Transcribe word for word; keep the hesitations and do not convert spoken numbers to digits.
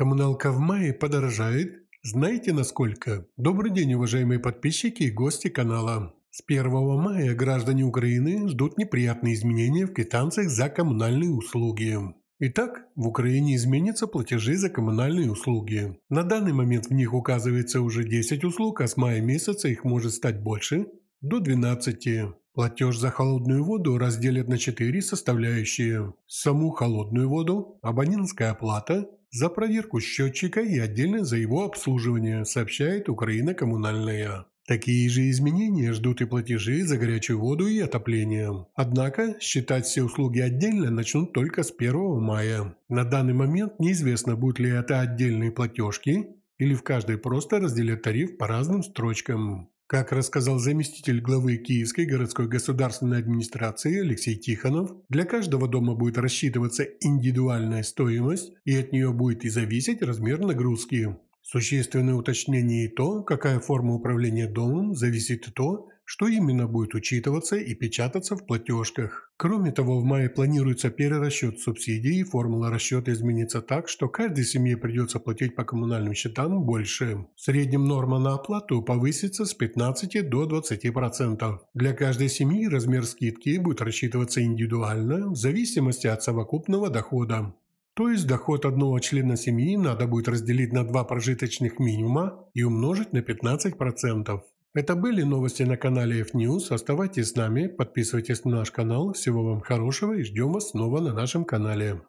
Коммуналка в мае подорожает? Знаете насколько? Добрый день, уважаемые подписчики и гости канала. С первого мая граждане Украины ждут неприятные изменения в квитанциях за коммунальные услуги. Итак, в Украине изменятся платежи за коммунальные услуги. На данный момент в них указывается уже десять услуг, а с мая месяца их может стать больше – до двенадцати. Платеж за холодную воду разделят на четыре составляющие. Саму холодную воду, абонентская плата, за проверку счетчика и отдельно за его обслуживание, сообщает Украина коммунальная. Такие же изменения ждут и платежи за горячую воду и отопление. Однако считать все услуги отдельно начнут только с первого мая. На данный момент неизвестно, будут ли это отдельные платежки или в каждой просто разделят тариф по разным строчкам. Как рассказал заместитель главы Киевской городской государственной администрации Алексей Тихонов, для каждого дома будет рассчитываться индивидуальная стоимость, и от нее будет и зависеть размер нагрузки. Существенное уточнение и то, какая форма управления домом, зависит и то, что именно будет учитываться и печататься в платежках. Кроме того, в мае планируется перерасчет субсидий, и формула расчета изменится так, что каждой семье придется платить по коммунальным счетам больше. В среднем норма на оплату повысится с пятнадцати до двадцати процентов. Для каждой семьи размер скидки будет рассчитываться индивидуально, в зависимости от совокупного дохода. То есть доход одного члена семьи надо будет разделить на два прожиточных минимума и умножить на пятнадцать процентов. Это были новости на канале F News. Оставайтесь с нами, подписывайтесь на наш канал. Всего вам хорошего и ждем вас снова на нашем канале.